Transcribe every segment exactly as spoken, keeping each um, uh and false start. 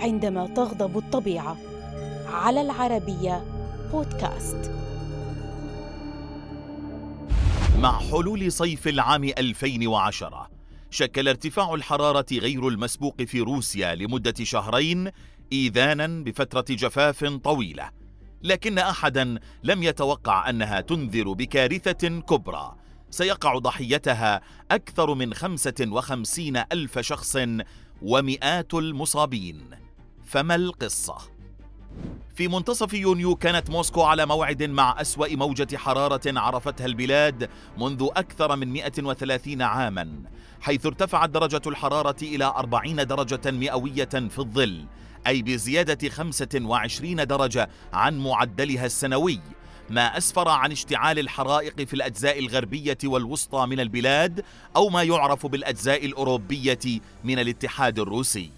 عندما تغضب الطبيعة على العربية بودكاست. مع حلول صيف العام ألفين وعشرة شكل ارتفاع الحرارة غير المسبوق في روسيا لمدة شهرين إيذاناً بفترة جفاف طويلة، لكن أحداً لم يتوقع أنها تنذر بكارثة كبرى سيقع ضحيتها أكثر من خمسة وخمسين ألف شخص ومئات المصابين. فما القصة؟ في منتصف يونيو كانت موسكو على موعد مع أسوأ موجة حرارة عرفتها البلاد منذ أكثر من مئة وثلاثين عاماً، حيث ارتفعت درجة الحرارة إلى أربعين درجة مئوية في الظل، أي بزيادة خمسة وعشرين درجة عن معدلها السنوي، ما أسفر عن اشتعال الحرائق في الأجزاء الغربية والوسطى من البلاد، أو ما يعرف بالأجزاء الأوروبية من الاتحاد الروسي.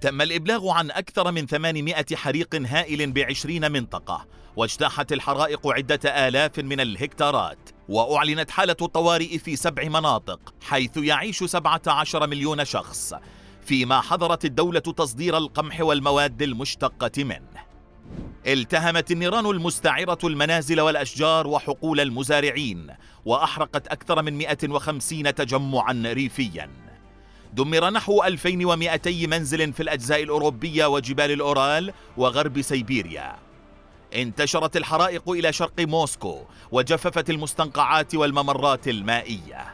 تم الإبلاغ عن أكثر من ثمانمائة حريق هائل بعشرين منطقة، واجتاحت الحرائق عدة آلاف من الهكتارات، وأعلنت حالة الطوارئ في سبع مناطق حيث يعيش سبعة عشر مليون شخص، فيما حظرت الدولة تصدير القمح والمواد المشتقة منه. التهمت النيران المستعرة المنازل والأشجار وحقول المزارعين، وأحرقت أكثر من مئة وخمسين تجمعاً ريفياً. دمر نحو ألفين ومئتي منزل في الأجزاء الأوروبية وجبال الأورال وغرب سيبيريا. انتشرت الحرائق إلى شرق موسكو وجففت المستنقعات والممرات المائية،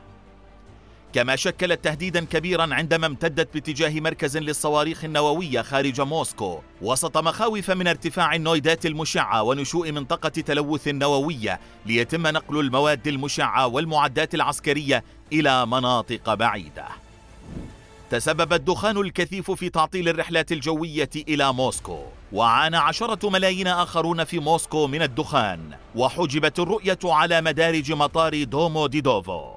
كما شكلت تهديداً كبيراً عندما امتدت باتجاه مركز للصواريخ النووية خارج موسكو، وسط مخاوف من ارتفاع النويدات المشعة ونشوء منطقة تلوث نووية، ليتم نقل المواد المشعة والمعدات العسكرية إلى مناطق بعيدة. تسبب الدخان الكثيف في تعطيل الرحلات الجوية إلى موسكو، وعانى عشرة ملايين آخرون في موسكو من الدخان، وحجبت الرؤية على مدارج مطار دومو ديدوفو.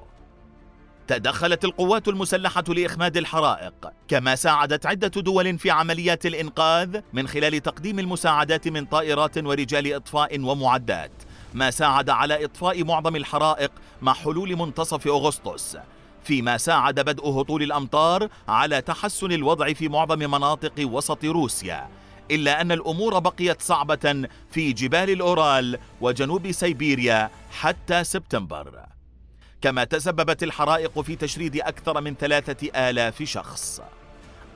تدخلت القوات المسلحة لإخماد الحرائق، كما ساعدت عدة دول في عمليات الإنقاذ من خلال تقديم المساعدات من طائرات ورجال إطفاء ومعدات، ما ساعد على إطفاء معظم الحرائق مع حلول منتصف أغسطس، فيما ساعد بدء هطول الأمطار على تحسن الوضع في معظم مناطق وسط روسيا، إلا أن الأمور بقيت صعبة في جبال الأورال وجنوب سيبيريا حتى سبتمبر، كما تسببت الحرائق في تشريد أكثر من ثلاثة آلاف شخص.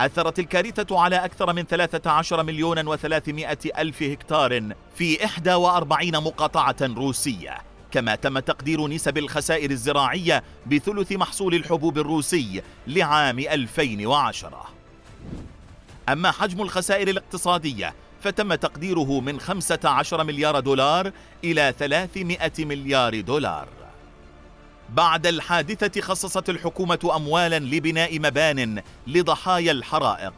أثرت الكارثة على أكثر من ثلاثة عشر مليون وثلاثمائة ألف هكتار في إحدى وأربعين مقاطعة روسية، كما تم تقدير نسب الخسائر الزراعية بثلث محصول الحبوب الروسي لعام ألفين وعشرة. أما حجم الخسائر الاقتصادية فتم تقديره من خمسة عشر مليار دولار إلى ثلاثمائة مليار دولار. بعد الحادثة خصصت الحكومة أموالاً لبناء مبان لضحايا الحرائق،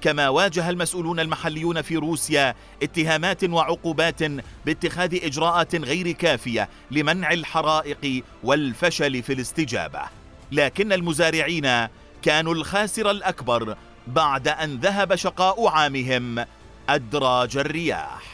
كما واجه المسؤولون المحليون في روسيا اتهامات وعقوبات باتخاذ إجراءات غير كافية لمنع الحرائق والفشل في الاستجابة، لكن المزارعين كانوا الخاسر الأكبر بعد أن ذهب شقاء عامهم أدراج الرياح.